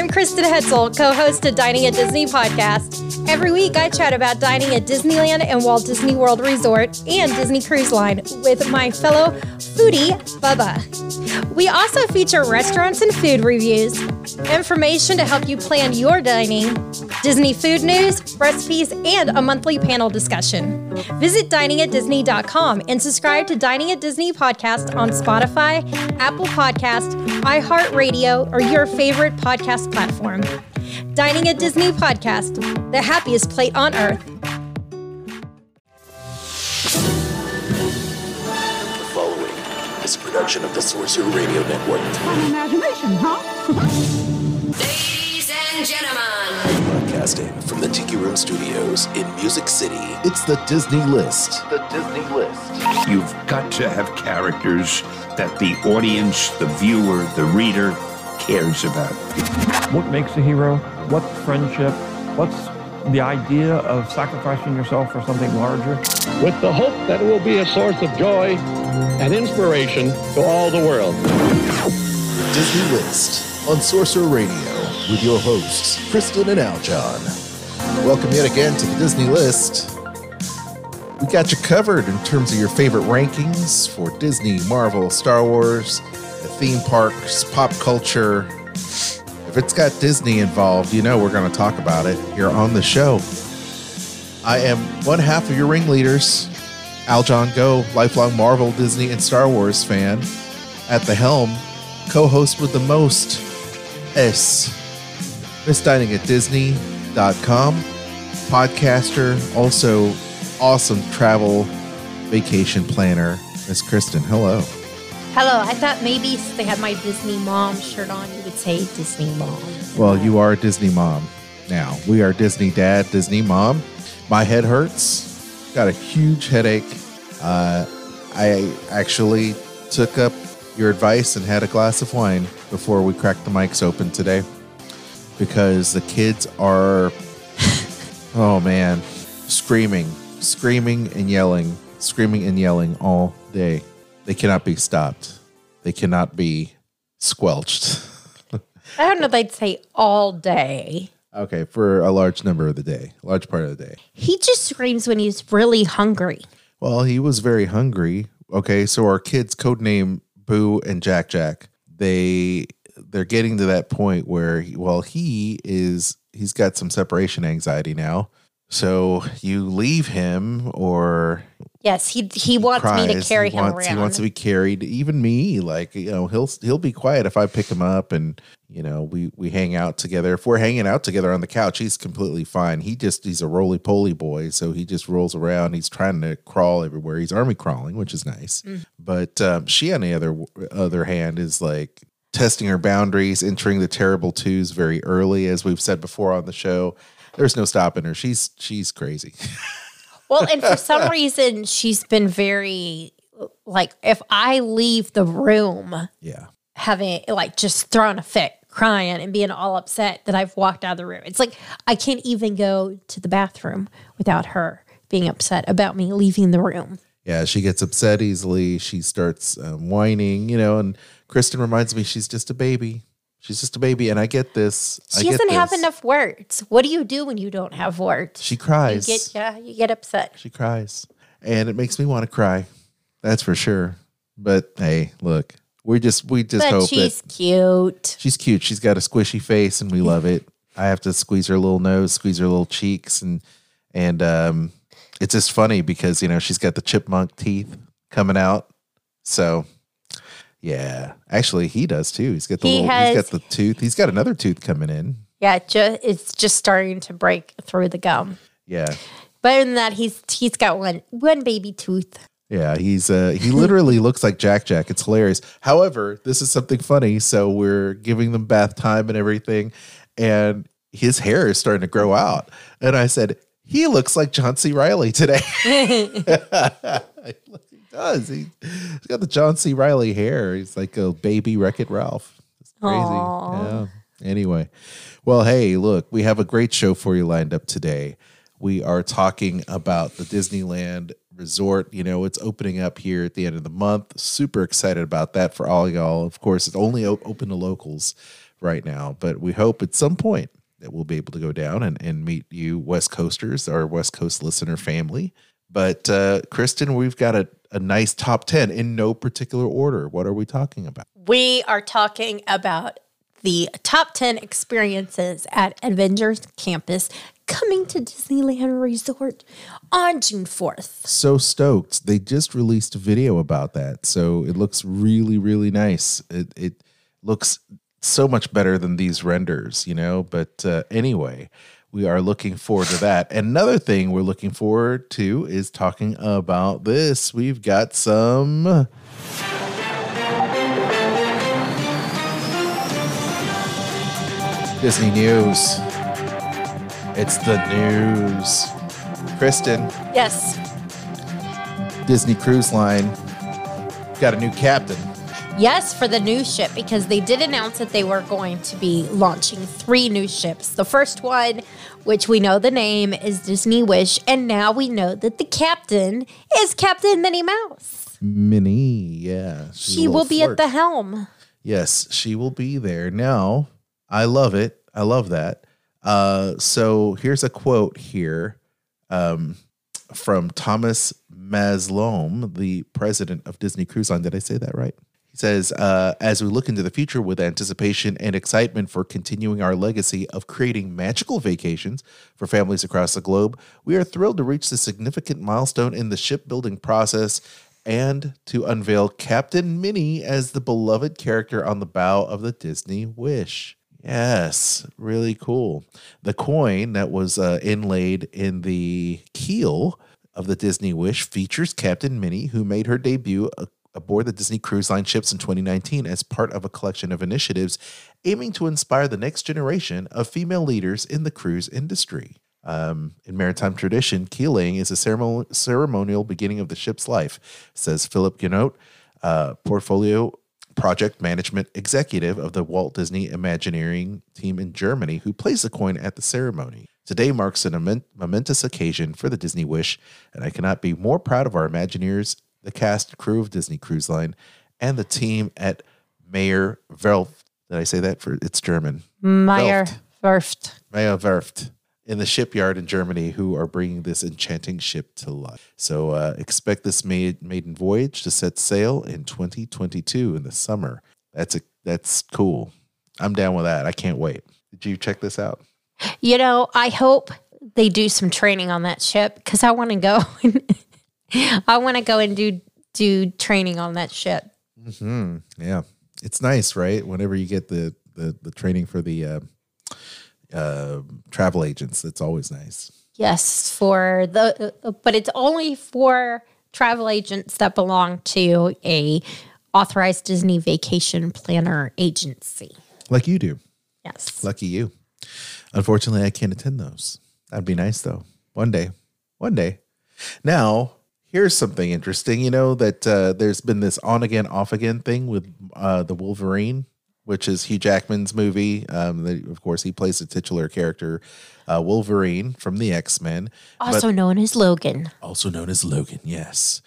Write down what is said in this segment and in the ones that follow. I'm Kristen Hetzel, co-host of Dining at Disney Podcast. Every week, I chat about dining at Disneyland and Walt Disney World Resort and Disney Cruise Line with my fellow foodie, Bubba. We also feature restaurants and food reviews, information to help you plan your dining, Disney food news, recipes, and a monthly panel discussion. Visit diningatdisney.com and subscribe to Dining at Disney Podcast on Spotify, Apple Podcast, iHeartRadio, or your favorite podcast platform. Dining at Disney Podcast, the happiest plate on earth. The following is a production of the Sorcerer Radio Network. Fun imagination, huh? Ladies and gentlemen. Broadcasting from the Tiki Room Studios in Music City. It's the Disney List. The Disney List. You've got to have characters that the audience, the viewer, the reader cares about. What makes a hero? What's friendship? What's the idea of sacrificing yourself for something larger? With the hope that it will be a source of joy and inspiration to all the world. Disney List on Sorcerer Radio with your hosts, Kristen and Aljon. Welcome yet again to the Disney List. We got you covered in terms of your favorite rankings for Disney, Marvel, Star Wars, the theme parks, pop culture. If it's got Disney involved, you know we're going to talk about it here on the show. I am one half of your ringleaders, Aljon Go, lifelong Marvel, Disney, and Star Wars fan. At the helm, co-host with the most, Miss Dining at Disney.com, podcaster, also awesome travel vacation planner, Miss Kristen. Hello. Hello. I thought maybe since they had my Disney Mom shirt on, you would say Disney Mom. Well, you are Disney Mom now. We are Disney Dad, Disney Mom. My head hurts. Got a huge headache. I actually took up your advice and had a glass of wine before we cracked the mics open today because the kids are, oh man, screaming and yelling all day. They cannot be stopped. They cannot be squelched. I don't know if they'd say all day. Okay, for a large number of the day, a large part of the day. He just screams when he's really hungry. Well, he was very hungry. Okay, so our kids' codename Boo and Jack. They're getting to that point where, he's got some separation anxiety now. So you leave him or... Yes, he wants me to carry him around. He wants to be carried, even me. Like, you know, he'll be quiet if I pick him up and, you know, we hang out together. If we're hanging out together on the couch, he's completely fine. He's a roly-poly boy, so he just rolls around. He's trying to crawl everywhere. He's army crawling, which is nice. Mm. But she, on the other hand, is like testing her boundaries, entering the terrible twos very early, as we've said before on the show. There's no stopping her. She's crazy. Well, and for some reason, she's been very, like, if I leave the room, having, like, just throwing a fit, crying, and being all upset that I've walked out of the room. It's like, I can't even go to the bathroom without her being upset about me leaving the room. Yeah, she gets upset easily. She starts whining, you know, and Kristen reminds me she's just a baby. She's just a baby, and I get this. She doesn't have enough words. What do you do when you don't have words? She cries. You get upset. She cries, and it makes me want to cry. That's for sure. But hey, look, we just hope that she's cute. She's cute. She's got a squishy face, and we love it. I have to squeeze her little nose, squeeze her little cheeks, and it's just funny because you know she's got the chipmunk teeth coming out, so. Yeah, actually, he does too. He's got the tooth. He's got another tooth coming in. Yeah, it's just starting to break through the gum. Yeah, but other than that, he's got one baby tooth. Yeah, he literally looks like Jack. It's hilarious. However, this is something funny. So we're giving them bath time and everything, and his hair is starting to grow out. And I said, he looks like John C. Reilly today. Does he's got the John C. Reilly hair. He's like a baby Wreck-It Ralph. It's crazy. Aww. Yeah. Anyway, well, hey, look, we have a great show for you lined up today. We are talking about the Disneyland Resort. You know, it's opening up here at the end of the month. Super excited about that for all y'all. Of course, it's only open to locals right now, but we hope at some point that we'll be able to go down and meet you West Coasters, our West Coast listener family. But Kristen, we've got a nice top 10 in no particular order. What are we talking about? We are talking about the top 10 experiences at Avengers Campus coming to Disneyland Resort on June 4th. So stoked. They just released a video about that. So it looks really, really nice. It looks so much better than these renders, you know. But anyway, we are looking forward to that. Another thing we're looking forward to is talking about this. We've got some... Disney news. It's the news. Kristen. Yes. Disney Cruise Line got a new captain. Yes, for the new ship, because they did announce that they were going to be launching 3 new ships. The first one, which we know the name, is Disney Wish, and now we know that the captain is Captain Minnie Mouse. Minnie, yeah. She will be at the helm. Yes, she will be there. Now, I love it. I love that. So here's a quote here from Thomas Maslom, the president of Disney Cruise Line. Did I say that right? He says, as we look into the future with anticipation and excitement for continuing our legacy of creating magical vacations for families across the globe, we are thrilled to reach this significant milestone in the shipbuilding process and to unveil Captain Minnie as the beloved character on the bow of the Disney Wish. Yes, really cool. The coin that was inlaid in the keel of the Disney Wish features Captain Minnie, who made her debut aboard the Disney Cruise Line ships in 2019 as part of a collection of initiatives aiming to inspire the next generation of female leaders in the cruise industry. In maritime tradition, keeling is a ceremonial beginning of the ship's life, says Philip Gannot, portfolio project management executive of the Walt Disney Imagineering team in Germany, who placed the coin at the ceremony. Today marks a momentous occasion for the Disney Wish, and I cannot be more proud of our Imagineers, the cast and crew of Disney Cruise Line, and the team at Meyer Werft. Did I say that? For it's German. Meyer Werft. Meyer Werft. In the shipyard in Germany, who are bringing this enchanting ship to life. So expect this maiden voyage to set sail in 2022 in the summer. That's cool. I'm down with that. I can't wait. Did you check this out? You know, I hope they do some training on that ship, because I want to go. I want to go and do training on that ship. Mm-hmm. Yeah, it's nice, right? Whenever you get the training for the. Travel agents. That's always nice. Yes, but it's only for travel agents that belong to a authorized Disney vacation planner agency. Like you do. Yes. Lucky you. Unfortunately, I can't attend those. That'd be nice though. One day. Now, here's something interesting. You know that there's been this on again, off again thing with the Wolverine, which is Hugh Jackman's movie. Of course, he plays the titular character, Wolverine from the X-Men. Also known as Logan, yes.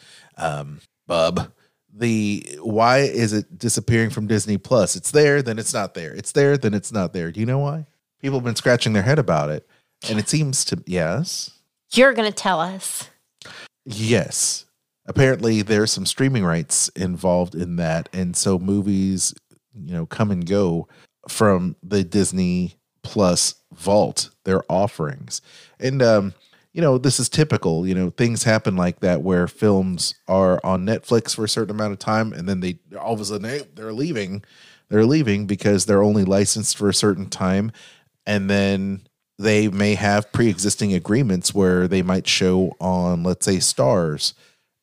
Bub. Why is it disappearing from Disney Plus? It's there, then it's not there. It's there, then it's not there. Do you know why? People have been scratching their head about it. And it seems to, yes. You're going to tell us. Yes. Apparently, there's some streaming rights involved in that. And so movies... you know, come and go from the Disney Plus vault, their offerings. And, you know, this is typical, you know, things happen like that where films are on Netflix for a certain amount of time. And then they all of a sudden they're leaving because they're only licensed for a certain time. And then they may have pre-existing agreements where they might show on, let's say, Starz,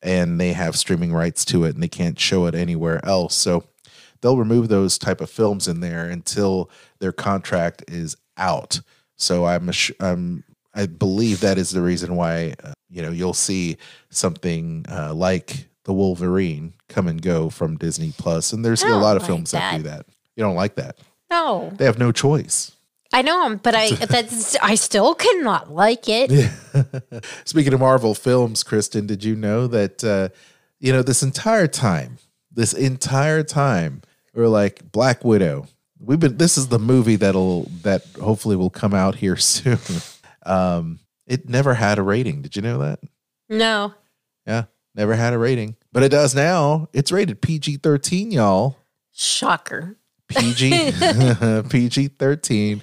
and they have streaming rights to it and they can't show it anywhere else. So they'll remove those type of films in there until their contract is out. So I believe that is the reason why you know, you'll see something like the Wolverine come and go from Disney Plus. And there's a lot of films that do that. You don't like that? No, they have no choice. I know, but I still cannot like it. Yeah. Speaking of Marvel films, Kristen, did you know that, this entire time, we're like, Black Widow. This is the movie that hopefully will come out here soon. It never had a rating. Did you know that? No. Yeah. Never had a rating, but it does now. It's rated PG-13, y'all. Shocker. PG-13,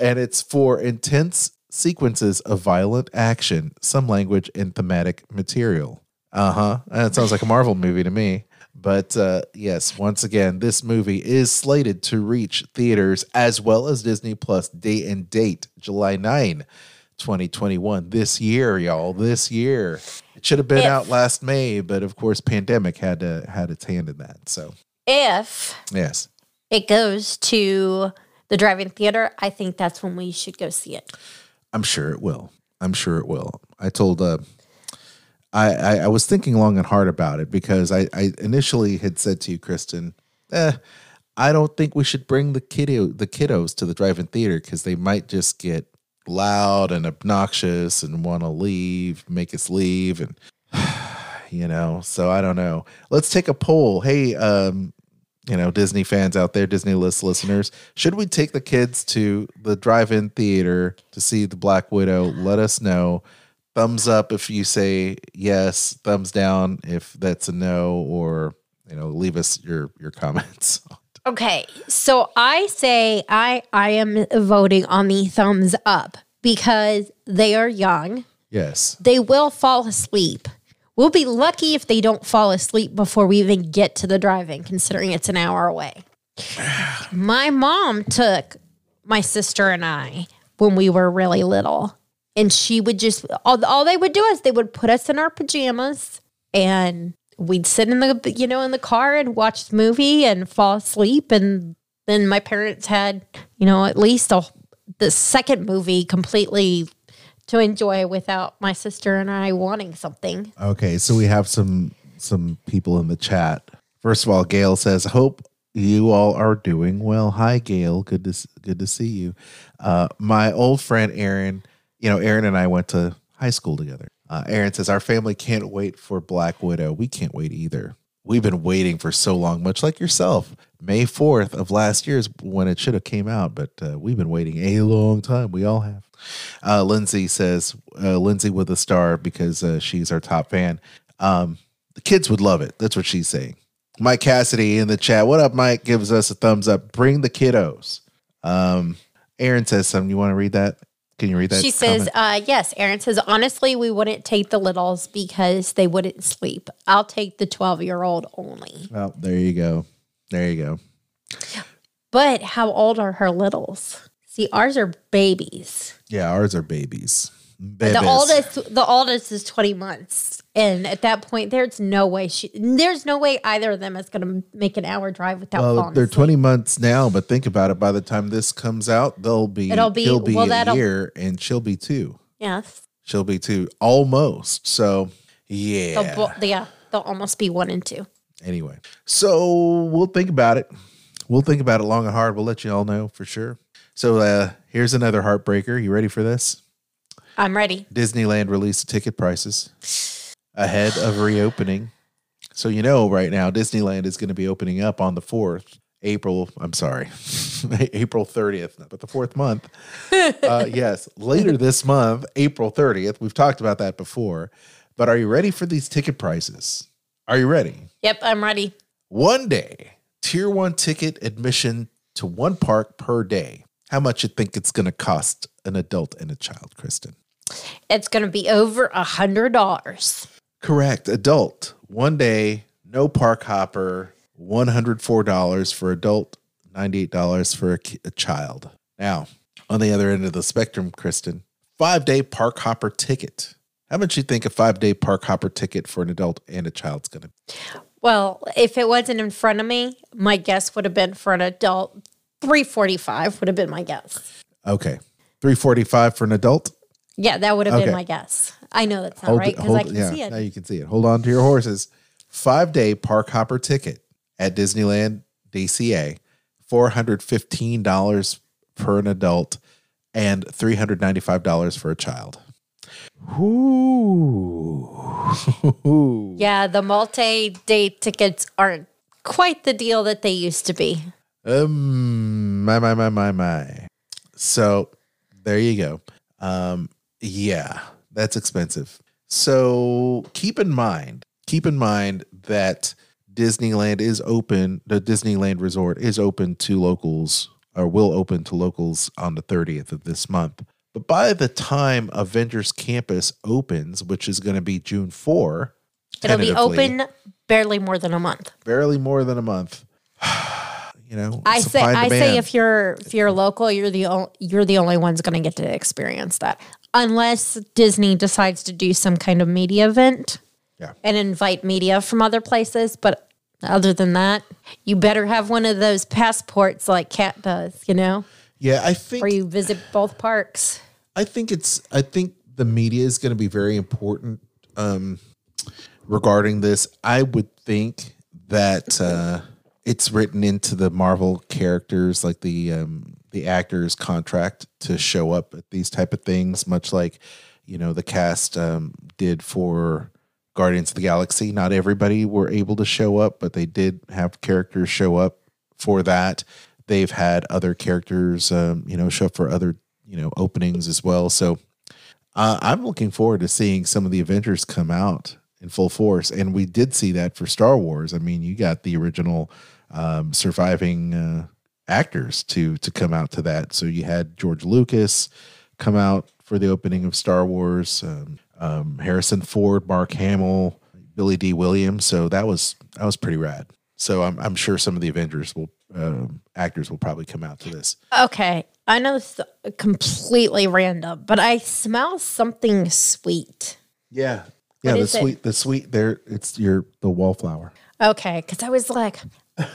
and it's for intense sequences of violent action, some language, and thematic material. That sounds like a Marvel movie to me. But yes, once again, this movie is slated to reach theaters as well as Disney Plus day and date, July 9, 2021. This year, y'all, this year. It should have been out last May, but of course, pandemic had its hand in that. So yes. It goes to the drive-in theater. I think that's when we should go see it. I'm sure it will. I told, I was thinking long and hard about it because I initially had said to you, Kristen, I don't think we should bring the kiddos to the drive-in theater because they might just get loud and obnoxious and want to leave, make us leave. And, so I don't know. Let's take a poll. Hey, Disney fans out there, Disney List listeners, should we take the kids to the drive-in theater to see the Black Widow? Let us know. Thumbs up if you say yes, thumbs down if that's a no, or, leave us your comments. Okay. So I say I am voting on the thumbs up because they are young. Yes. They will fall asleep. We'll be lucky if they don't fall asleep before we even get to the drive-in, considering it's an hour away. My mom took my sister and I when we were really little, and she would just, all they would do is they would put us in our pajamas, and we'd sit in the, in the car and watch the movie and fall asleep, and then my parents had, at least the second movie completely to enjoy without my sister and I wanting something. Okay, so we have some people in the chat. First of all, Gail says, "Hope you all are doing well." Hi, Gail. Good to see you. My old friend Aaron, Aaron and I went to high school together. Aaron says, "Our family can't wait for Black Widow." We can't wait either. We've been waiting for so long, much like yourself. May 4th of last year is when it should have came out, but we've been waiting a long time. We all have. Lindsay says, Lindsay with a star because she's our top fan. The kids would love it. That's what she's saying. Mike Cassidy in the chat. What up, Mike? Gives us a thumbs up. Bring the kiddos. Aaron says something. You want to read that? Can you read that? She says, yes. Aaron says, honestly, we wouldn't take the littles because they wouldn't sleep. I'll take the 12-year-old only. Well, there you go. But how old are her littles? See, ours are babies. Yeah, ours are babies. The oldest is 20 months. And at that point, there's no way either of them is going to make an hour drive without falling asleep. They're 20 months now, but think about it. By the time this comes out, he'll be a year, and she'll be 2. Yes. She'll be 2 almost. So, yeah. They'll almost be 1 and 2. Anyway, so we'll think about it. We'll think about it long and hard. We'll let you all know for sure. So here's another heartbreaker. You ready for this? I'm ready. Disneyland released ticket prices ahead of reopening. So right now, Disneyland is going to be opening up on the 4th, April 30th, but the 4th month. Yes, later this month, April 30th. We've talked about that before. But are you ready for these ticket prices? Are you ready? Yep, I'm ready. One day, tier 1 ticket admission to one park per day. How much you think it's going to cost an adult and a child, Kristen? It's going to be over $100. Correct. Adult, one day, no park hopper, $104 for adult, $98 for a child. Now, on the other end of the spectrum, Kristen, 5-day park hopper ticket. How much you think a 5-day park hopper ticket for an adult and a child's going to be? Well, if it wasn't in front of me, my guess would have been for an adult, $345 would have been my guess. Okay. $345 for an adult? Yeah, that would have been my guess. I know that's not right because I can see it. Now you can see it. Hold on to your horses. 5-day park hopper ticket at Disneyland DCA, $415 for an adult and $395 for a child. Ooh. Yeah, the multi-day tickets aren't quite the deal that they used to be. My. So there you go. Yeah, that's expensive. So keep in mind that Disneyland is open. The Disneyland Resort is open to locals, or will open to locals on the 30th of this month. But by the time Avengers Campus opens, which is going to be June 4, it'll be open barely more than a month. Barely more than a month. You know, I say, if you're local, you're the only one's going to get to experience that, unless Disney decides to do some kind of media event, yeah, and invite media from other places. But other than that, you better have one of those passports like Kat does, you know. Yeah, I think. Or you visit both parks. I think the media is going to be very important regarding this. I would think that. It's written into the Marvel characters, like the actors' contract, to show up at these type of things, much like, you know, the cast did for Guardians of the Galaxy. Not everybody were able to show up, but they did have characters show up for that. They've had other characters, you know, show up for other, you know, openings as well. So I'm looking forward to seeing some of the Avengers come out in full force. And we did see that for Star Wars. I mean, you got the original surviving actors to come out to that. So you had George Lucas come out for the opening of Star Wars, Harrison Ford, Mark Hamill, Billy D. Williams. So that was pretty rad. So I'm sure some of the Avengers actors will probably come out to this. Okay, I know it's completely random, but I smell something sweet. Yeah, the sweet there. It's the wallflower. Okay, because I was like,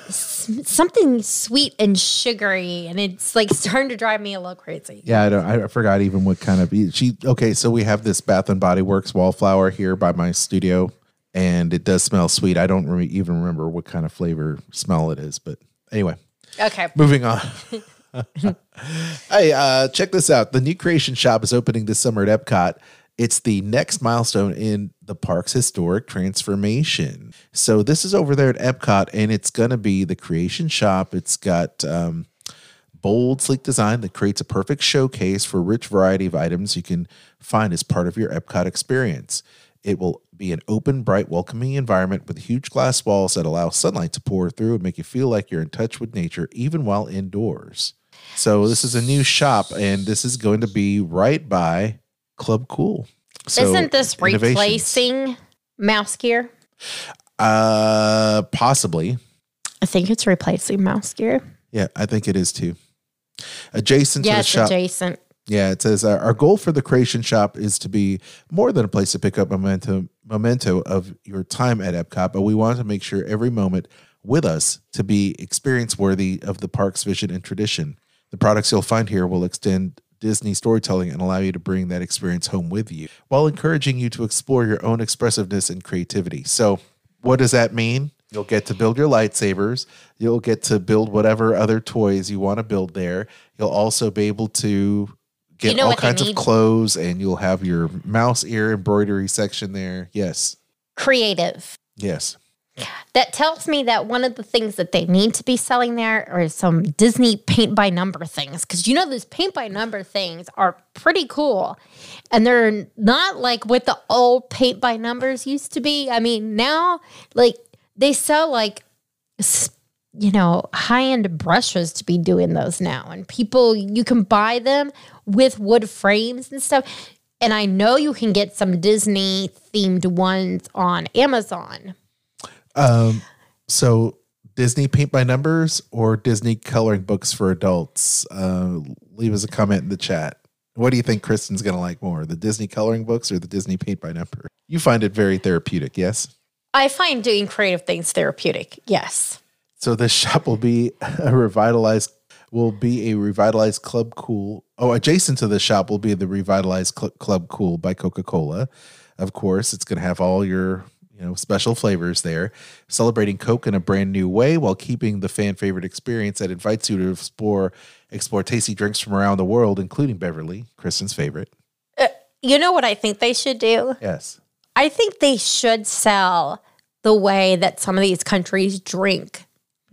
something sweet and sugary, and it's like starting to drive me a little crazy. Yeah, I forgot even what kind of she. Okay, so we have this Bath and Body Works wallflower here by my studio, and it does smell sweet. I don't even remember what kind of flavor smell it is, but anyway. Okay, moving on. Hey, check this out. The new Creation Shop is opening this summer at Epcot. It's the next milestone in the park's historic transformation. So this is over there at Epcot, and it's going to be the Creation Shop. It's got bold, sleek design that creates a perfect showcase for a rich variety of items you can find as part of your Epcot experience. It will be an open, bright, welcoming environment with huge glass walls that allow sunlight to pour through and make you feel like you're in touch with nature, even while indoors. So this is a new shop, and this is going to be right by Club Cool. So isn't this replacing Mouse Gear? Possibly. I think it's replacing Mouse Gear. Yeah, I think it is too. Adjacent to the shop. Yeah, it says our goal for the Creation Shop is to be more than a place to pick up memento of your time at Epcot, but we want to make sure every moment with us to be experience worthy of the park's vision and tradition. The products you'll find here will extend Disney storytelling and allow you to bring that experience home with you, while encouraging you to explore your own expressiveness and creativity. So what does that mean? You'll get to build your lightsabers. You'll get to build whatever other toys you want to build there. You'll also be able to get all kinds of clothes, and you'll have your mouse ear embroidery section there. Yes. Creative. Yes. That tells me that one of the things that they need to be selling there are some Disney paint-by-number things. Because, you know, those paint-by-number things are pretty cool. And they're not like what the old paint-by-numbers used to be. I mean, now, like, they sell, like, you know, high-end brushes to be doing those now. And people, you can buy them with wood frames and stuff. And I know you can get some Disney-themed ones on Amazon. So Disney paint by numbers or Disney coloring books for adults? Leave us a comment in the chat. What do you think Kristen's going to like more, the Disney coloring books or the Disney paint by number? You find it very therapeutic, yes? I find doing creative things therapeutic, yes. So this shop will be a revitalized Club Cool. Oh, adjacent to the shop will be the revitalized Club Cool by Coca-Cola. Of course, it's going to have all your special flavors there, celebrating Coke in a brand new way while keeping the fan favorite experience that invites you to explore tasty drinks from around the world, including Beverly, Kristen's favorite. You know what I think they should do? Yes. I think they should sell the way that some of these countries drink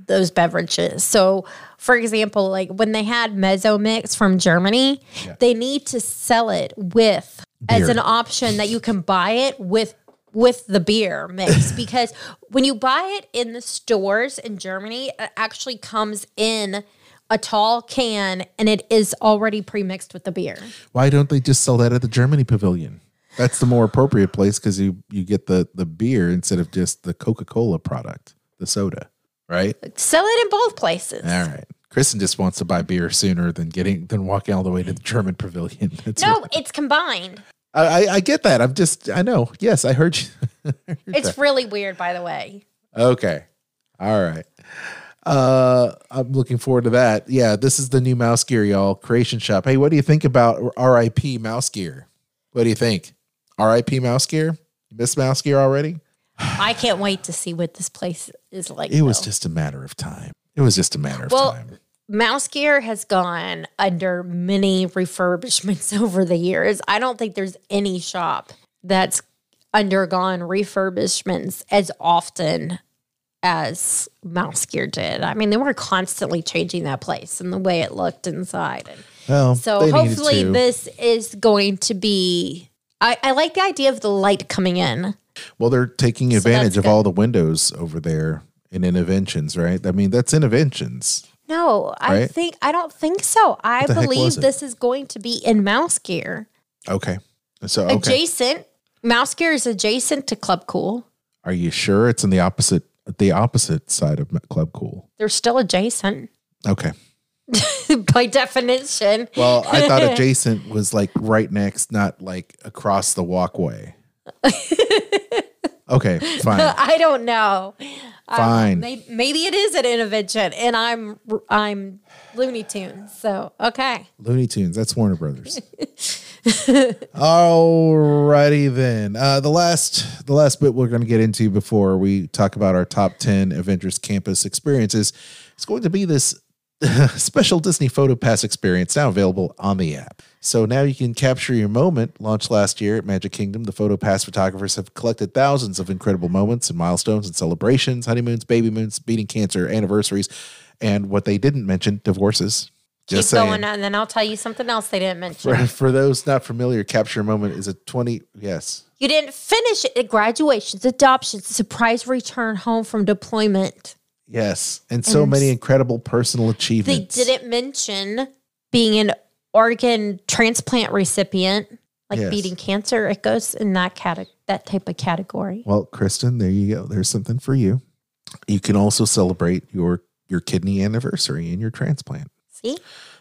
those beverages. So, for example, like when they had Mezzo Mix from Germany, they need to sell it with beer as an option that you can buy it with the beer mix, because when you buy it in the stores in Germany, it actually comes in a tall can and it is already pre-mixed with the beer. Why don't they just sell that at the Germany Pavilion? That's the more appropriate place, because you get the beer instead of just the Coca-Cola product, the soda, right? Sell it in both places. All right. Kristen just wants to buy beer sooner than walking all the way to the German Pavilion. It's combined. I get that. I know. Yes, I heard you. It's really weird, by the way. Okay. All right. I'm looking forward to that. Yeah, this is the new Mouse Gear, y'all. Creation Shop. Hey, what do you think about RIP Mouse Gear? What do you think? RIP Mouse Gear? Miss Mouse Gear already? I can't wait to see what this place is like. It was just a matter of time. Well, Mouse Gear has gone under many refurbishments over the years. I don't think there's any shop that's undergone refurbishments as often as Mouse Gear did. I mean, they were constantly changing that place and the way it looked inside. So hopefully this is going to be, I like the idea of the light coming in. Well, they're taking advantage of all the windows over there in Innoventions, right? I mean, that's Innoventions. No, right? I don't think so. I believe this is going to be in Mouse Gear. Okay. So adjacent. Mouse Gear is adjacent to Club Cool. Are you sure it's in the opposite side of Club Cool? They're still adjacent. Okay. By definition. Well, I thought adjacent was like right next, not like across the walkway. Okay, fine. I don't know. Fine. Maybe it is an Innovention, and I'm Looney Tunes. So okay. Looney Tunes. That's Warner Brothers. Alrighty then. The last bit we're going to get into before we talk about our top 10 Avengers Campus experiences is going to be this special Disney Photo Pass experience now available on the app. So now you can capture your moment. Launched last year at Magic Kingdom, the Photo Pass photographers have collected thousands of incredible moments and milestones and celebrations, honeymoons, baby moons, beating cancer, anniversaries, and what they didn't mention, divorces. Just keep going, and then I'll tell you something else they didn't mention. For those not familiar, capture a moment is a 20. Yes. You didn't finish it. Graduations, adoptions, surprise return home from deployment. Yes, and so many incredible personal achievements. They didn't mention being an organ transplant recipient, like beating cancer. It goes in that type of category. Well, Kristen, there you go. There's something for you. You can also celebrate your kidney anniversary and your transplant. See?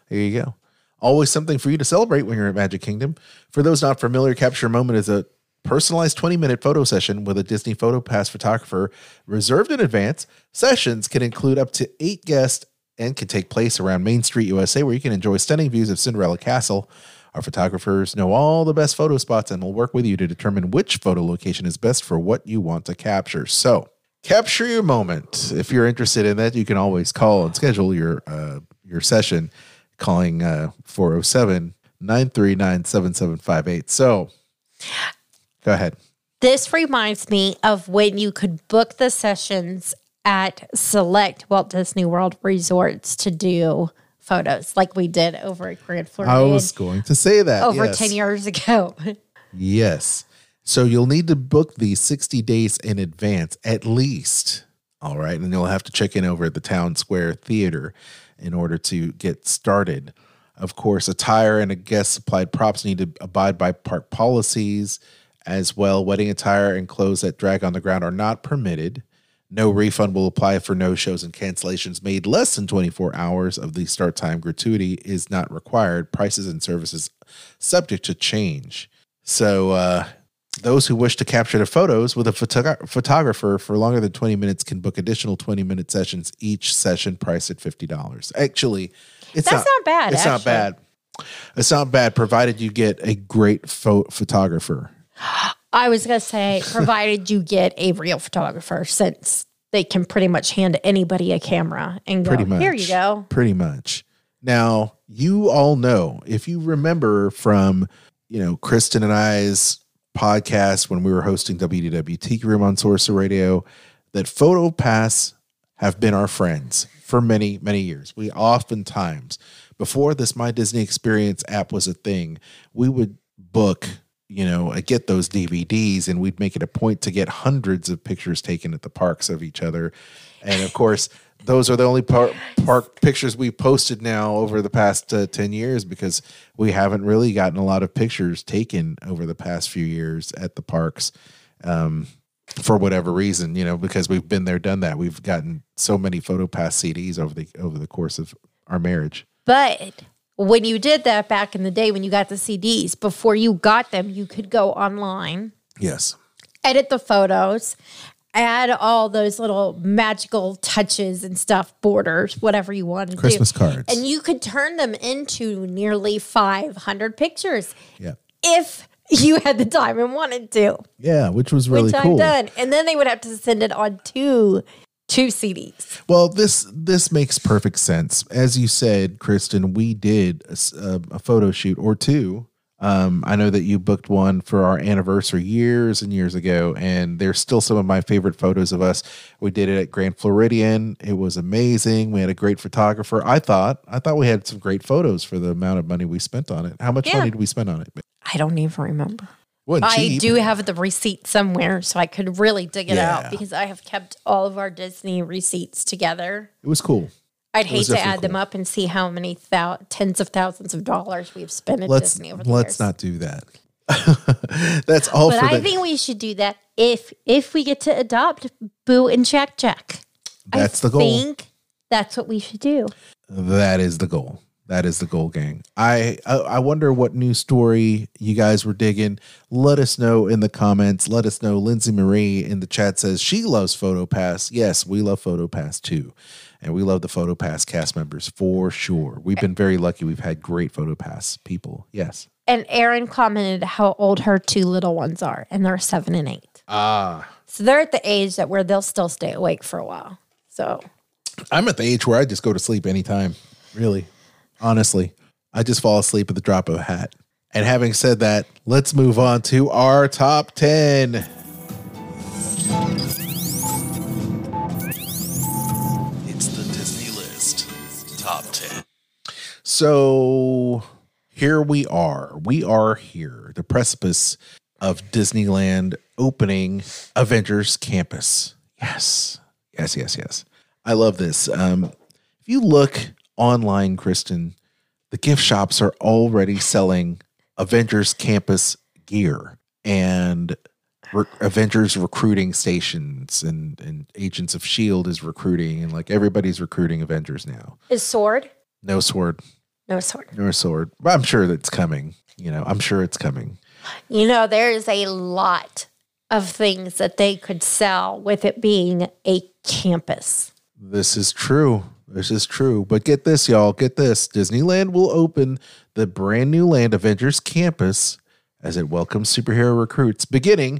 There you go. Always something for you to celebrate when you're at Magic Kingdom. For those not familiar, Capture a Moment is a personalized 20-minute photo session with a Disney Photo Pass photographer reserved in advance. Sessions can include up to 8 guests and can take place around Main Street, USA, where you can enjoy stunning views of Cinderella Castle. Our photographers know all the best photo spots and will work with you to determine which photo location is best for what you want to capture. So, capture your moment. If you're interested in that, you can always call and schedule your session, calling 407-939-7758. So, go ahead. This reminds me of when you could book the sessions at select Walt Disney World resorts to do photos like we did over at Grand Floridian. I was going to say that. Over 10 years ago. Yes. So you'll need to book these 60 days in advance at least. All right. And you'll have to check in over at the Town Square Theater in order to get started. Of course, attire and guest supplied props need to abide by park policies. As well, wedding attire and clothes that drag on the ground are not permitted. No refund will apply for no-shows, and cancellations made less than 24 hours of the start time. Gratuity is not required. Prices and services subject to change. So those who wish to capture the photos with a photographer for longer than 20 minutes can book additional 20-minute sessions, each session priced at $50. Actually, that's not bad. It's not bad. It's not bad, provided you get a great photographer. I was going to say, provided you get a real photographer, since they can pretty much hand anybody a camera and go, here you go. Pretty much. Now, you all know, if you remember from, you know, Kristen and I's podcast when we were hosting WDWT Room on Sorcerer Radio, that photo pass have been our friends for many, many years. We oftentimes, before this My Disney Experience app was a thing, we would book, you know, get those DVDs, and we'd make it a point to get hundreds of pictures taken at the parks of each other. And of course, those are the only park pictures we posted now over the past 10 years, because we haven't really gotten a lot of pictures taken over the past few years at the parks for whatever reason, you know, because we've been there, done that. We've gotten so many PhotoPass CDs over the course of our marriage. But when you did that back in the day, when you got the CDs, before you got them, you could go online. Yes. Edit the photos, add all those little magical touches and stuff, borders, whatever you wanted to do. Christmas cards. And you could turn them into nearly 500 pictures. Yeah. If you had the time and wanted to. Yeah, which was really cool. Which I've done. And then they would have to send it on to two CDs. Well, this makes perfect sense. As you said, Kristen, we did a photo shoot or two. I know that you booked one for our anniversary years and years ago, and there's still some of my favorite photos of us. We did it at Grand Floridian. It was amazing. We had a great photographer. I thought we had some great photos for the amount of money we spent on it. How much money did we spend on it? I don't even remember. I do have the receipt somewhere, so I could really dig it out, because I have kept all of our Disney receipts together. It was cool. I'd hate to add them up and see how many tens of thousands of dollars we've spent at Disney over the years. Let's not do that. That's all. But I think we should do that if we get to adopt Boo and Jack Jack. That's the goal. I think that's what we should do. That is the goal. That is the goal, gang. I wonder what new story you guys were digging. Let us know in the comments. Let us know. Lindsay Marie in the chat says she loves PhotoPass. Yes, we love PhotoPass too. And we love the PhotoPass cast members for sure. We've been very lucky. We've had great PhotoPass people. Yes. And Erin commented how old her two little ones are, and they're 7 and 8. Ah. So they're at the age that where they'll still stay awake for a while. So I'm at the age where I just go to sleep anytime, really. Honestly, I just fall asleep at the drop of a hat. And having said that, let's move on to our top 10. It's the Disney List Top 10. So here we are. We are here. The precipice of Disneyland opening Avengers Campus. Yes. Yes, yes, yes. I love this. If you look online, Kristen, the gift shops are already selling Avengers Campus gear and Avengers recruiting stations, and Agents of S.H.I.E.L.D. is recruiting, and like everybody's recruiting Avengers now. Is Sword? No Sword. No Sword. No Sword. But I'm sure that's coming. You know, I'm sure it's coming. You know, there is a lot of things that they could sell with it being a campus. This is true. This is true. But get this, y'all. Get this. Disneyland will open the brand new land Avengers Campus as it welcomes superhero recruits beginning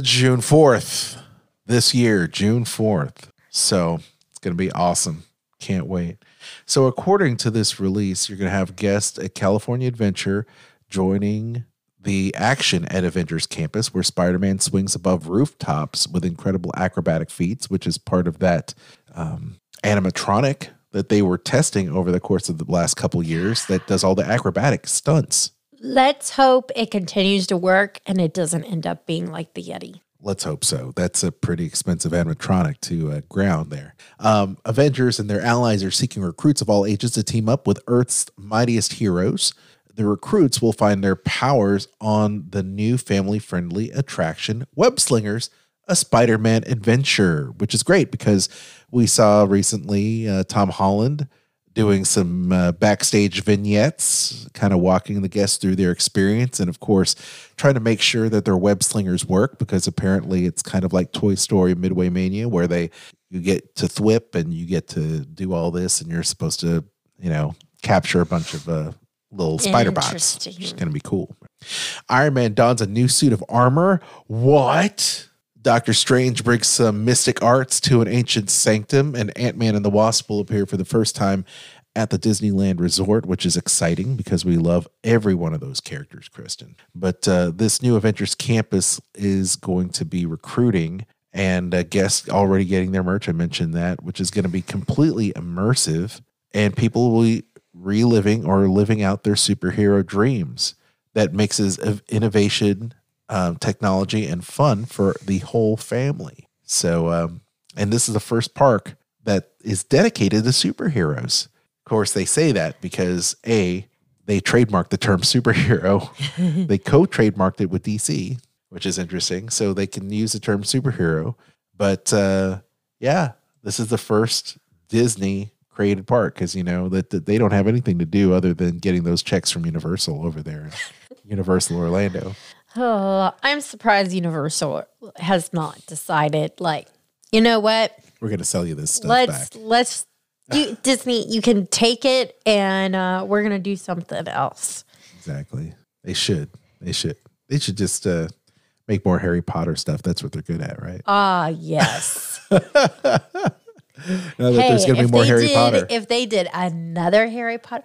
June 4th this year. June 4th. So it's going to be awesome. Can't wait. So according to this release, you're going to have guests at California Adventure joining the action at Avengers Campus, where Spider-Man swings above rooftops with incredible acrobatic feats, which is part of that animatronic that they were testing over the course of the last couple years that does all the acrobatic stunts. Let's hope it continues to work and it doesn't end up being like the Yeti. Let's hope so. That's a pretty expensive animatronic to ground there. Avengers and their allies are seeking recruits of all ages to team up with Earth's mightiest heroes. The recruits will find their powers on the new family-friendly attraction, Web Slingers, a Spider-Man adventure, which is great because we saw recently Tom Holland doing some backstage vignettes, kind of walking the guests through their experience. And of course, trying to make sure that their web slingers work, because apparently it's kind of like Toy Story Midway Mania, where you get to thwip and you get to do all this, and you're supposed to, you know, capture a bunch of little spider bots, which is going to be cool. Iron Man dons a new suit of armor. What? Doctor Strange brings some mystic arts to an ancient sanctum, and Ant-Man and the Wasp will appear for the first time at the Disneyland Resort, which is exciting because we love every one of those characters, Kristen. But this new Avengers Campus is going to be recruiting and guests already getting their merch. I mentioned that, which is going to be completely immersive, and people will be reliving or living out their superhero dreams. That mixes innovation, technology, and fun for the whole family. So, and this is the first park that is dedicated to superheroes. Of course, they say that because A, they trademarked the term superhero. They co-trademarked it with DC, which is interesting. So they can use the term superhero. But yeah, this is the first Disney created park because, you know, that they don't have anything to do other than getting those checks from Universal over there, Universal Orlando. Oh, I'm surprised Universal has not decided, like, you know what? We're going to sell you this stuff back. Let's you, Disney, you can take it, and we're going to do something else. Exactly. They should. They should just make more Harry Potter stuff. That's what they're good at, right? Ah, yes. Now that there's going to be more Harry Potter. If they did another Harry Potter,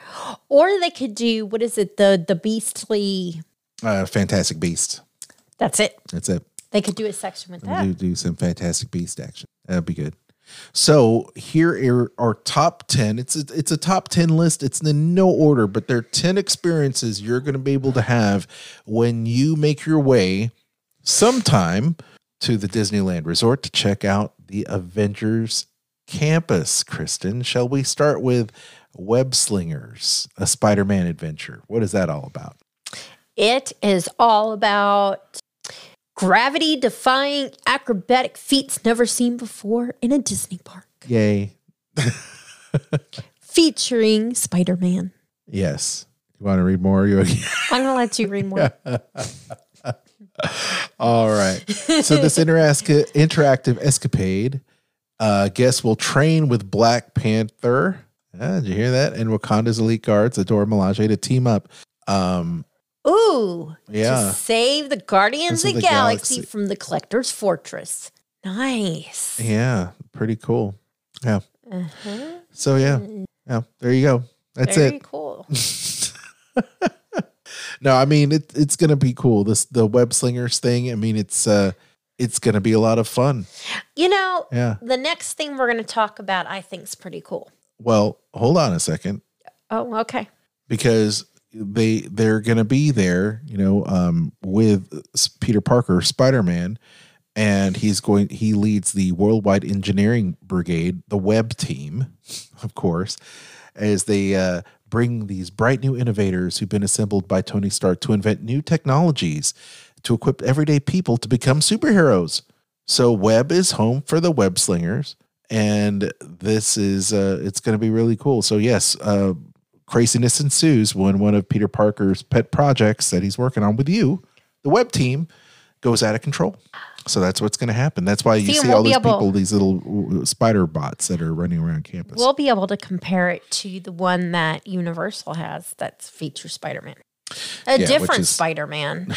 or they could do, what is it, the Beastly? Fantastic Beast. That's it. They could do a section with that. Do some Fantastic Beast action. That'd be good. So here are our top 10. It's a top 10 list. It's in no order, but there are 10 experiences you're going to be able to have when you make your way sometime to the Disneyland Resort to check out the Avengers Campus. Kristen, shall we start with Web Slingers, a Spider-Man adventure? What is that all about? It is all about gravity-defying acrobatic feats never seen before in a Disney park. Yay. Featuring Spider-Man. Yes. You want to read more? I'm going to let you read more. All right. So this interactive escapade, guests will train with Black Panther. Did you hear that? And Wakanda's elite guards, Dora Milaje, to team up. Ooh, yeah. To save the Guardians of the Galaxy from the Collector's Fortress. Nice. Yeah, pretty cool. Yeah. Uh-huh. So, yeah, there you go. That's it. Very cool. No, I mean, it's going to be cool. The Web Slingers thing, I mean, it's going to be a lot of fun. You know, The next thing we're going to talk about, I think, is pretty cool. Well, hold on a second. Oh, okay. Because they're going to be there, you know, with Peter Parker, Spider-Man, and he leads the worldwide engineering brigade, the web team, of course, as they bring these bright new innovators who've been assembled by Tony Stark to invent new technologies to equip everyday people to become superheroes. So Web is home for the Web Slingers, and this is, it's going to be really cool. So yes, craziness ensues when one of Peter Parker's pet projects that he's working on with you, the web team, goes out of control. So that's what's going to happen. That's why you see all these people, these little spider bots that are running around campus. We'll be able to compare it to the one that Universal has that features Spider-Man. A different Spider-Man.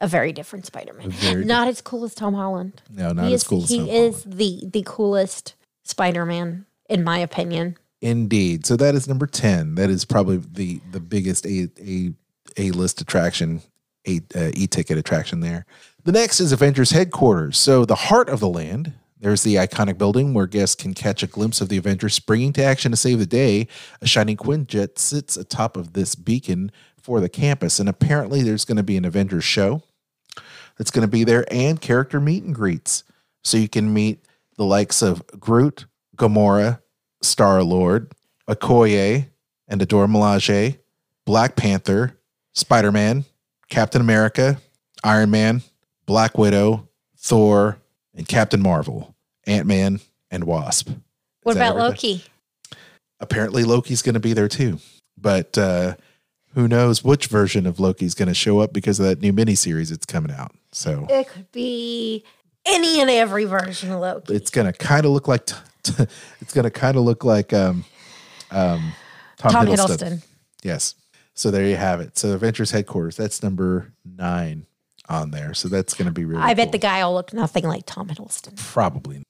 A very different Spider-Man. Not as cool as Tom Holland. No, not as cool as Tom Holland. He is the coolest Spider-Man, in my opinion. Indeed. So that is number 10. That is probably the biggest A-list attraction, e-ticket attraction there. The next is Avengers Headquarters. So the heart of the land, there's the iconic building where guests can catch a glimpse of the Avengers springing to action to save the day. A shining Quinjet sits atop of this beacon for the campus, and apparently there's going to be an Avengers show that's going to be there and character meet and greets. So you can meet the likes of Groot, Gamora, Star-Lord, Okoye, and Dora Milaje, Black Panther, Spider-Man, Captain America, Iron Man, Black Widow, Thor, and Captain Marvel, Ant-Man, and Wasp. What about Loki? Apparently Loki's going to be there too, but who knows which version of Loki's going to show up because of that new miniseries that's coming out. So it could be any and every version of Loki. It's going to kind of look like... It's going to kind of look like Tom Hiddleston. Yes. So there you have it. So Avengers Headquarters, that's number 9 on there. So that's going to be really cool. I bet the guy will look nothing like Tom Hiddleston. Probably.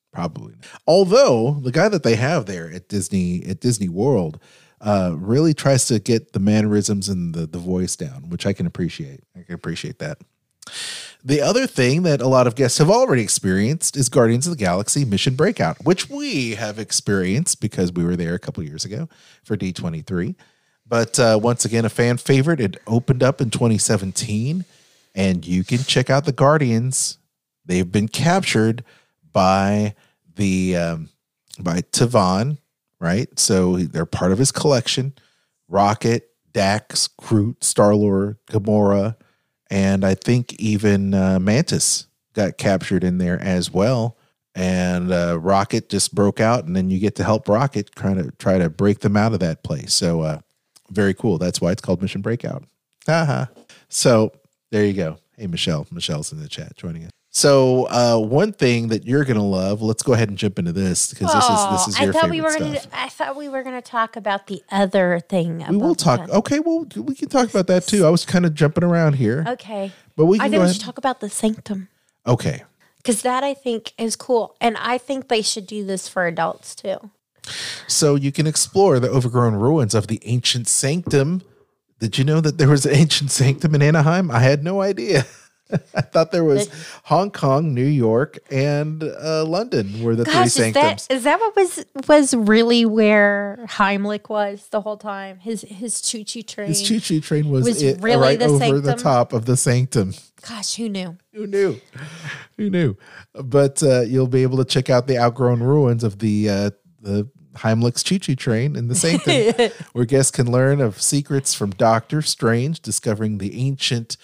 Although the guy that they have there at Disney World really tries to get the mannerisms and the voice down, which I can appreciate. I can appreciate that. The other thing that a lot of guests have already experienced is Guardians of the Galaxy Mission Breakout, which we have experienced because we were there a couple years ago for D23. But once again, a fan favorite. It opened up in 2017, and you can check out the Guardians. They've been captured by the by Tavon, right? So they're part of his collection. Rocket, Dax, Groot, Star-Lord, Gamora, and I think even Mantis got captured in there as well. And Rocket just broke out, and then you get to help Rocket try to break them out of that place. So very cool. That's why it's called Mission Breakout. So there you go. Hey, Michelle. Michelle's in the chat joining us. So one thing that you're going to love, let's go ahead and jump into this because this is your favorite stuff. I thought we were going to talk about the other thing. We will talk. Okay, well, we can talk about that too. I was kind of jumping around here. Okay. But we can go ahead. I think we should talk about the Sanctum. Okay. Because that, I think, is cool. And I think they should do this for adults too. So you can explore the overgrown ruins of the ancient Sanctum. Did you know that there was an ancient Sanctum in Anaheim? I had no idea. I thought there was Hong Kong, New York, and London were the three sanctums. Is that what was really where Heimlich was the whole time? His choo-choo train. His choo-choo train was it, really right over sanctum? The top of the sanctum. Gosh, who knew? Who knew? But you'll be able to check out the outgrown ruins of the Heimlich's choo-choo train in the sanctum, where guests can learn of secrets from Doctor Strange, discovering the ancient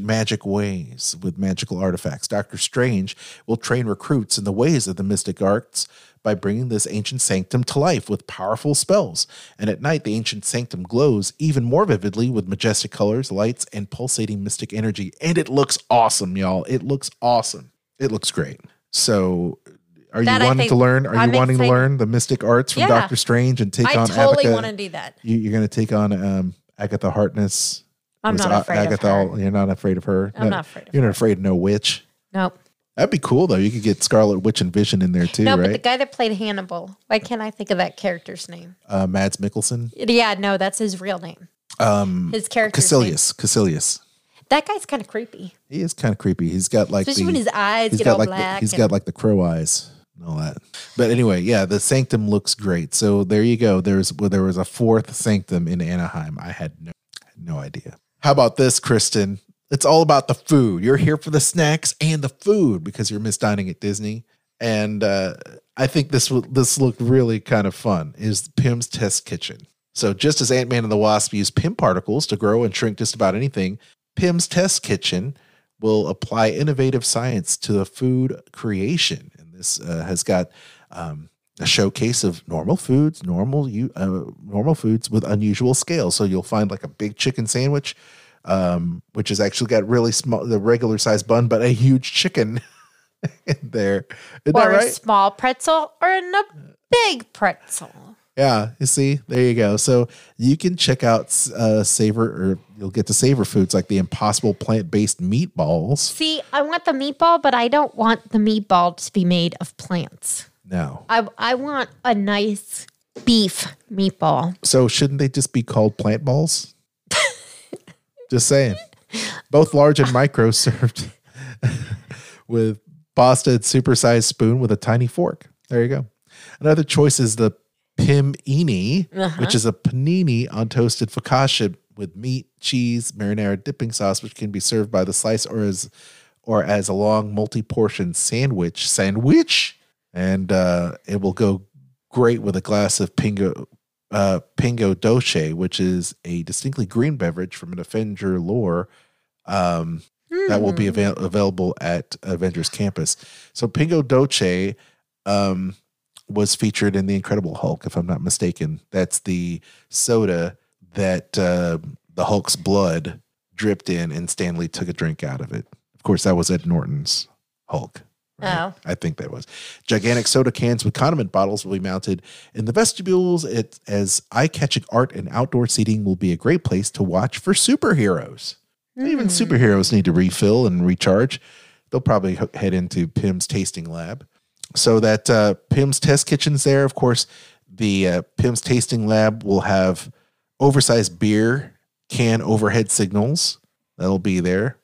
magic ways with magical artifacts. Doctor Strange will train recruits in the ways of the mystic arts by bringing this ancient sanctum to life with powerful spells. And at night, the ancient sanctum glows even more vividly with majestic colors, lights, and pulsating mystic energy. And it looks awesome, y'all. It looks awesome. It looks great. So Are you wanting to learn the mystic arts from Doctor Strange and take on Agatha? I totally want to do that. You're going to take on Agatha Harkness. I'm not afraid of her. You're not afraid of her? I'm not afraid of her. You're not afraid of no witch? Nope. That'd be cool, though. You could get Scarlet Witch and Vision in there, too, right? No, but the guy that played Hannibal, why can't I think of that character's name? Mads Mikkelsen? Yeah, no, that's his real name. His character's name. Caecilius. That guy's kind of creepy. He is kind of creepy. He's got like especially when his eyes get all black. He's got like the crow eyes and all that. But anyway, yeah, the sanctum looks great. So there you go. There was a 4th sanctum in Anaheim. I had no idea. How about this, Kristen? It's all about the food. You're here for the snacks and the food because you're Miss Dining at Disney. And I think this looked really kind of fun. Is Pym's Test Kitchen. So just as Ant-Man and the Wasp use Pym particles to grow and shrink just about anything, Pym's Test Kitchen will apply innovative science to the food creation. And this has got a showcase of normal foods with unusual scale. So you'll find like a big chicken sandwich, which has actually got really small, the regular size bun, but a huge chicken in there. Isn't that right? A small pretzel or a big pretzel. Yeah, you see, there you go. So you can check out you'll get to savor foods like the impossible plant-based meatballs. See, I want the meatball, but I don't want the meatball to be made of plants. No. I want a nice beef meatball. So shouldn't they just be called plant balls? Just saying. Both large and micro served with pasta and supersized spoon with a tiny fork. There you go. Another choice is the Pimini, which is a panini on toasted focaccia with meat, cheese, marinara, dipping sauce, which can be served by the slice or as a long multi-portion sandwich, and it will go great with a glass of Pingo Doce, which is a distinctly green beverage from an Avenger lore. That will be available at Avengers Campus. So Pingo Doce was featured in The Incredible Hulk, if I'm not mistaken. That's the soda that the Hulk's blood dripped in and Stan Lee took a drink out of it. Of course, that was at Norton's Hulk, Oh. I think that was. Gigantic soda cans with condiment bottles will be mounted in the vestibules, as eye-catching art and outdoor seating will be a great place to watch for superheroes. Mm. Even superheroes need to refill and recharge. They'll probably head into Pim's tasting lab. So that Pim's Test Kitchen's there. Of course, the Pim's Tasting Lab will have oversized beer can overhead signals. That'll be there.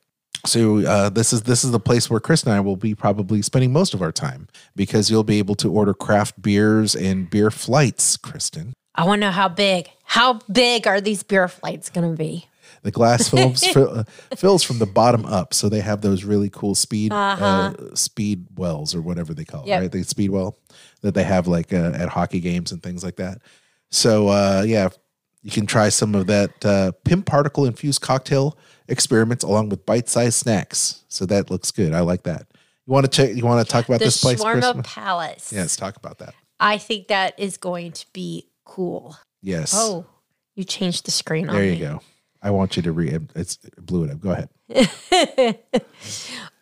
So this is the place where Chris and I will be probably spending most of our time, because you'll be able to order craft beers and beer flights, Kristen. I want to know how big. How big are these beer flights going to be? The glass fills from the bottom up, so they have those really cool speed wells or whatever they call it, right? The speed well that they have like at hockey games and things like that. So you can try some of that Pimp Particle infused cocktail experiments along with bite-sized snacks. So that looks good. I like that. You want to talk about this place? The Shawarma Palace. Yes, talk about that. I think that is going to be cool. Yes. Oh, you changed the screen. There on you me. Go. I want you to read. It blew it up. Go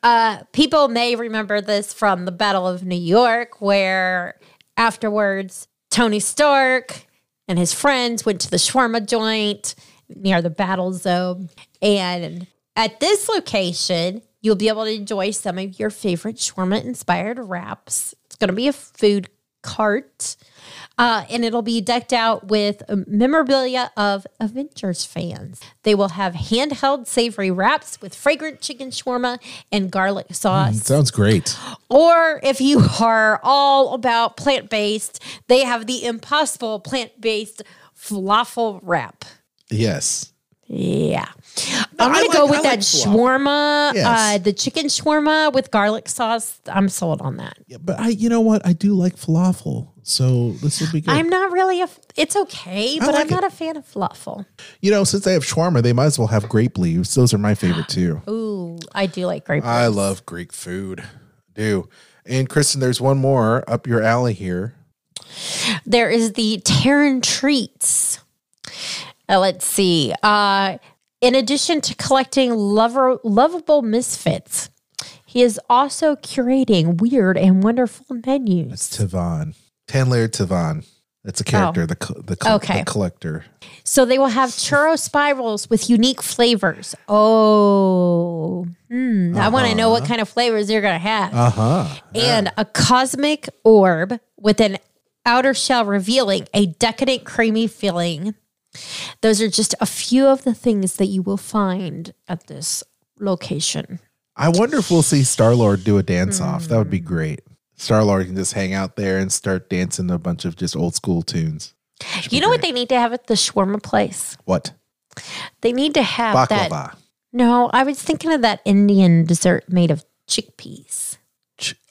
ahead. People may remember this from the Battle of New York, where afterwards Tony Stark and his friends went to the shawarma joint near the battle zone. And at this location, you'll be able to enjoy some of your favorite shawarma-inspired wraps. It's going to be a food cart. And it'll be decked out with memorabilia of Avengers fans. They will have handheld savory wraps with fragrant chicken shawarma and garlic sauce. Sounds great. Or if you are all about plant-based, they have the impossible plant-based falafel wrap. Yes. Yeah. I'm going to go with that shawarma, the chicken shawarma with garlic sauce. I'm sold on that. Yeah, but you know what? I do like falafel. So this will be good. I'm not really it's okay, but I'm not a fan of falafel. You know, since they have shawarma, they might as well have grape leaves. Those are my favorite too. Ooh, I do like grape leaves. I love Greek food. I do. And Kristen, there's one more up your alley here. There is the Terran Treats. Let's see. In addition to collecting lovable misfits, he is also curating weird and wonderful menus. That's Tavon. 10-layer Tavon. That's a character, the collector. So they will have churro spirals with unique flavors. Oh. I want to know what kind of flavors you're going to have. Uh-huh. And a cosmic orb with an outer shell revealing a decadent, creamy filling. Those are just a few of the things that you will find at this location. I wonder if we'll see Star-Lord do a dance-off. That would be great. Star-Lord can just hang out there and start dancing a bunch of just old-school tunes. You know what they need to have at the shawarma place? What? They need to have baklava. No, I was thinking of that Indian dessert made of chickpeas.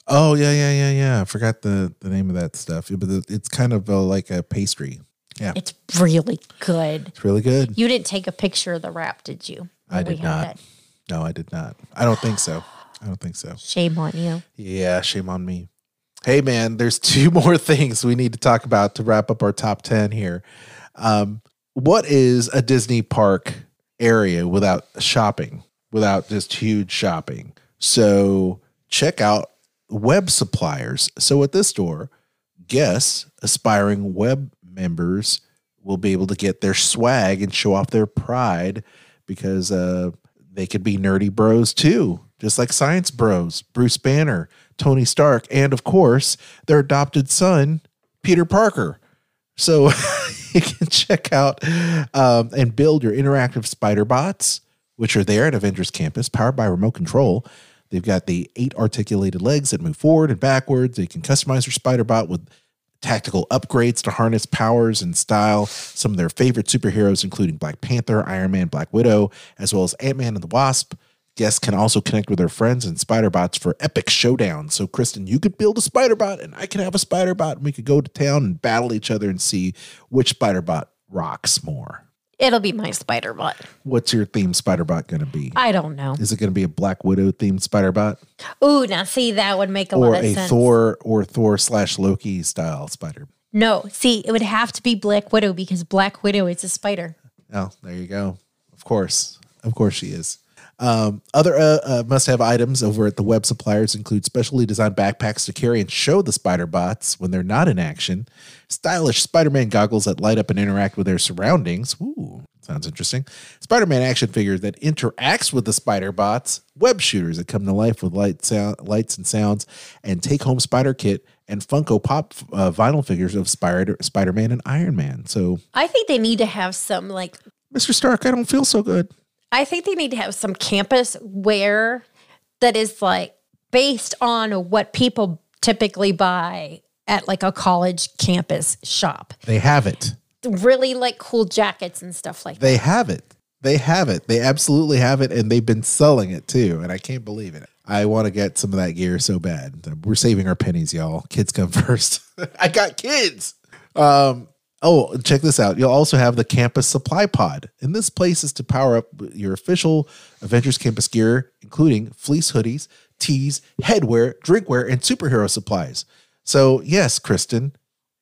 Oh, yeah. I forgot the name of that stuff. It's kind of like a pastry. Yeah. It's really good. You didn't take a picture of the wrap, did you? I did not. No, I did not. I don't think so. Shame on you. Yeah, shame on me. Hey, man, there's two more things we need to talk about to wrap up our top 10 here. What is a Disney park area without shopping, without just huge shopping? So check out Web Suppliers. So at this store, guests, aspiring web members will be able to get their swag and show off their pride, because they could be nerdy bros too, just like science bros, Bruce Banner, Tony Stark, and of course, their adopted son, Peter Parker. So you can check out and build your interactive spider bots, which are there at Avengers Campus, powered by remote control. They've got the 8 articulated legs that move forward and backwards. You can customize your spider bot with tactical upgrades to harness powers and style some of their favorite superheroes, including Black Panther, Iron Man, Black Widow, as well as Ant-Man and the Wasp. Guests can also connect with their friends and spider bots for epic showdowns. So, Kristen, you could build a spider bot, and I can have a spider bot, and we could go to town and battle each other and see which spider bot rocks more. It'll be my spider bot. What's your theme spider bot going to be? I don't know. Is it going to be a Black Widow themed spider bot? Ooh, now see, that would make a lot of sense. Or Thor/Loki style spider. No, see, it would have to be Black Widow, because Black Widow is a spider. Oh, there you go. Of course she is. Other must-have items over at the Web Suppliers include specially designed backpacks to carry and show the spider bots when they're not in action, stylish Spider-Man goggles that light up and interact with their surroundings. Ooh, sounds interesting. Spider-Man action figure that interacts with the spider bots, web shooters that come to life with lights and sounds, and take-home spider kit and Funko Pop vinyl figures of Spider-Man and Iron Man. So I think they need to have some, like, Mr. Stark, I don't feel so good. I think they need to have some campus wear that is, like, based on what people typically buy at, like, a college campus shop. They have it. Really, like, cool jackets and stuff like that. They have it. They have it. They absolutely have it, and they've been selling it, too, and I can't believe it. I want to get some of that gear so bad. We're saving our pennies, y'all. Kids come first. I got kids. Oh, check this out. You'll also have the Campus Supply Pod. And this place is to power up your official Avengers Campus gear, including fleece hoodies, tees, headwear, drinkware, and superhero supplies. So, yes, Kristen,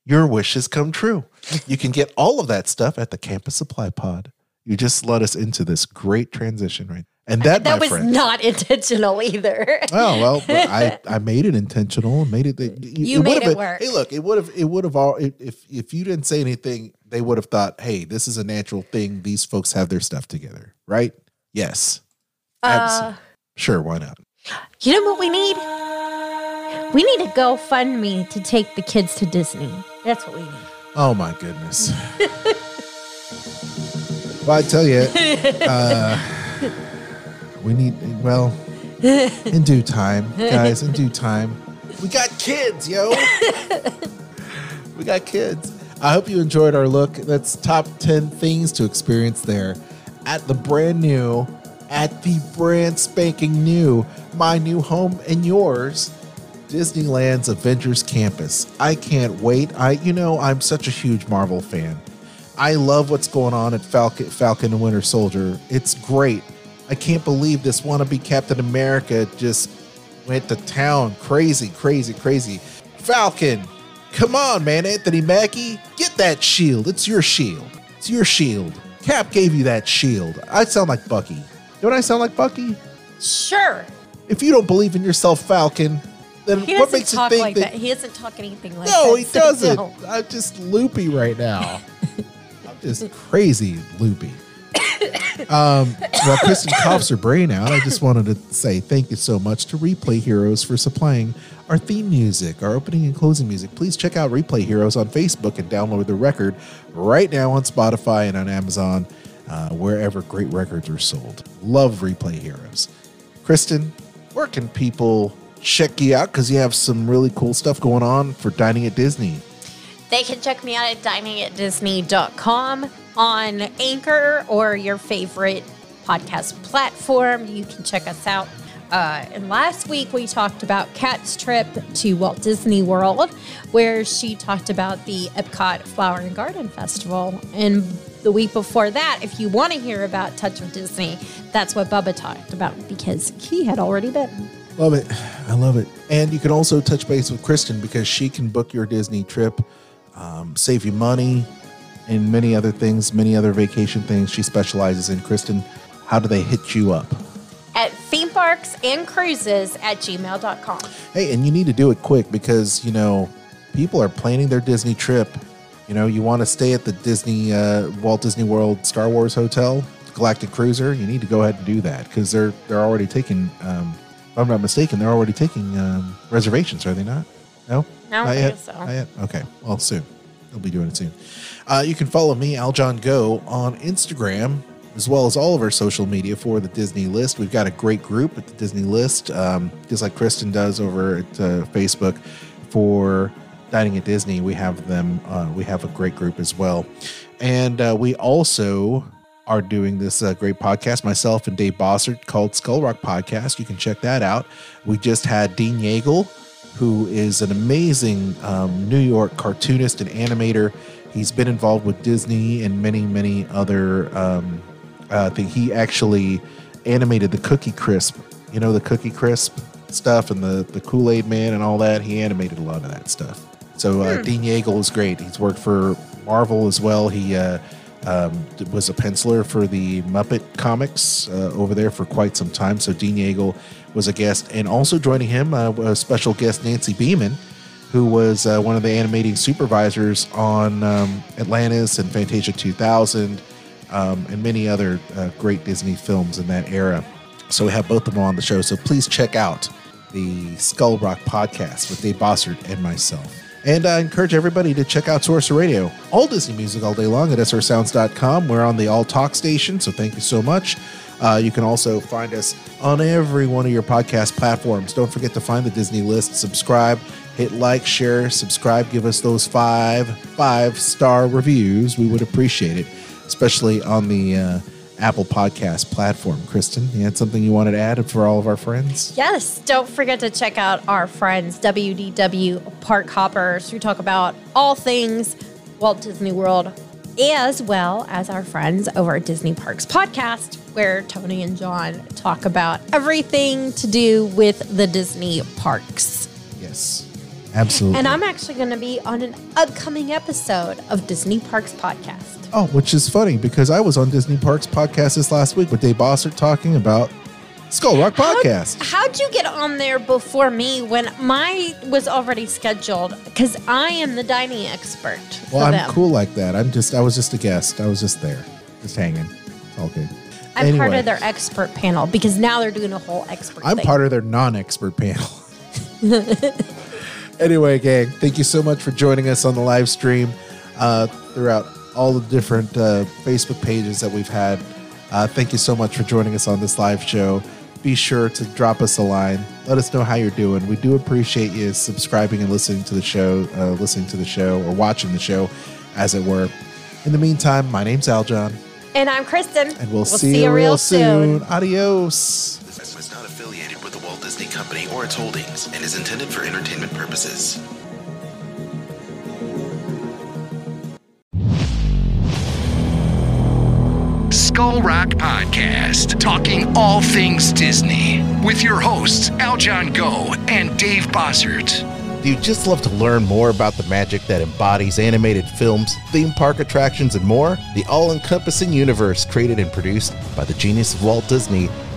your wishes come true. You can get all of that stuff at the Campus Supply Pod. You just led us into this great transition right now. And that was friend, not intentional either. Oh, well, but I made it intentional and made it. You made it work. Hey, look, it would have all, if you didn't say anything, they would have thought, hey, this is a natural thing. These folks have their stuff together, right? Yes. Sure. Why not? You know what we need? We need a GoFundMe to take the kids to Disney. That's what we need. Oh my goodness. Well, I tell you, we need, well, in due time, guys, in due time. We got kids, yo. We got kids. I hope you enjoyed our look. That's top 10 things to experience there at the brand new, at the brand spanking new, my new home and yours, Disneyland's Avengers Campus. I can't wait. I'm such a huge Marvel fan. I love what's going on at Falcon and Winter Soldier. It's great. I can't believe this wannabe Captain America just went to town. Crazy, crazy, crazy. Falcon, come on, man. Anthony Mackie, get that shield. It's your shield. It's your shield. Cap gave you that shield. I sound like Bucky. Don't I sound like Bucky? Sure. If you don't believe in yourself, Falcon, then what makes you think like that? He doesn't talk anything like that. No, he doesn't. No. I'm just loopy right now. I'm just crazy loopy. While Kristen coughs her brain out, I just wanted to say thank you so much to Replay Heroes for supplying our theme music, our opening and closing music. Please check out Replay Heroes on Facebook and download the record right now on Spotify and on Amazon, wherever great records are sold. Love Replay Heroes. Kristen, where can people check you out? Because you have some really cool stuff going on for Dining at Disney. They can check me out at diningatdisney.com. On Anchor or your favorite podcast platform, you can check us out. And last week we talked about Kat's trip to Walt Disney World, where she talked about the Epcot Flower and Garden Festival. And the week before that, if you want to hear about Touch of Disney, that's what Bubba talked about because he had already been. Love it. I love it. And you can also touch base with Kristen because she can book your Disney trip, save you money, and many other things, many other vacation things she specializes in. Kristen, how do they hit you up? At themeparksandcruises@gmail.com. Hey, and you need to do it quick because, people are planning their Disney trip. You want to stay at the Disney, Walt Disney World Star Wars Hotel, Galactic Cruiser. You need to go ahead and do that because they're already taking, if I'm not mistaken, they're already taking reservations, are they not? No? No, I think so. Not yet? Okay, well, soon. They'll be doing it soon. You can follow me, Aljon Go, on Instagram, as well as all of our social media for the Disney List. We've got a great group at the Disney List, just like Kristen does over at Facebook for Dining at Disney. We have them. We have a great group as well. And we also are doing this great podcast, myself and Dave Bossert, called Skull Rock Podcast. You can check that out. We just had Dean Yeagle, who is an amazing New York cartoonist and animator. He's been involved with Disney and many, many other things. He actually animated the Cookie Crisp, the Cookie Crisp stuff and the Kool-Aid Man and all that. He animated a lot of that stuff. So Dean Yeagle is great. He's worked for Marvel as well. He was a penciler for the Muppet comics over there for quite some time. So Dean Yeagle was a guest, and also joining him was special guest Nancy Beeman, who was one of the animating supervisors on Atlantis and Fantasia 2000 and many other great Disney films in that era. So we have both of them on the show. So please check out the Skull Rock Podcast with Dave Bossert and myself. And I encourage everybody to check out Sorcerer Radio. All Disney music all day long at srsounds.com. We're on the All Talk station, so thank you so much. You can also find us on every one of your podcast platforms. Don't forget to find the Disney List, subscribe, hit like, share, subscribe, give us those five-star reviews. We would appreciate it, especially on the Apple Podcast platform. Kristen, you had something you wanted to add for all of our friends? Yes. Don't forget to check out our friends, WDW Park Hoppers, who talk about all things Walt Disney World, as well as our friends over at Disney Parks Podcast, where Tony and John talk about everything to do with the Disney parks. Yes, absolutely. And I'm actually going to be on an upcoming episode of Disney Parks Podcast. Oh, which is funny because I was on Disney Parks Podcast this last week with Dave Bossert talking about Skull Rock Podcast. How'd you get on there before me when mine was already scheduled? Because I am the dining expert. Well, I'm cool like that. I was just a guest. I was just there, just hanging. It's all good. I'm part of their expert panel because now they're doing a whole expert thing. I'm part of their non-expert panel. Anyway, gang, thank you so much for joining us on the live stream throughout all the different Facebook pages that we've had. Thank you so much for joining us on this live show. Be sure to drop us a line. Let us know how you're doing. We do appreciate you subscribing and listening to the show or watching the show, as it were. In the meantime, my name's Aljon. And I'm Kristen. And we'll see you real soon. Adios. This was not affiliated with the Walt Disney Company or its holdings and is intended for entertainment purposes. Skull Rock Podcast, talking all things Disney, with your hosts, Aljon Go and Dave Bossert. Do you just love to learn more about the magic that embodies animated films, theme park attractions, and more? The all-encompassing universe created and produced by the genius of Walt Disney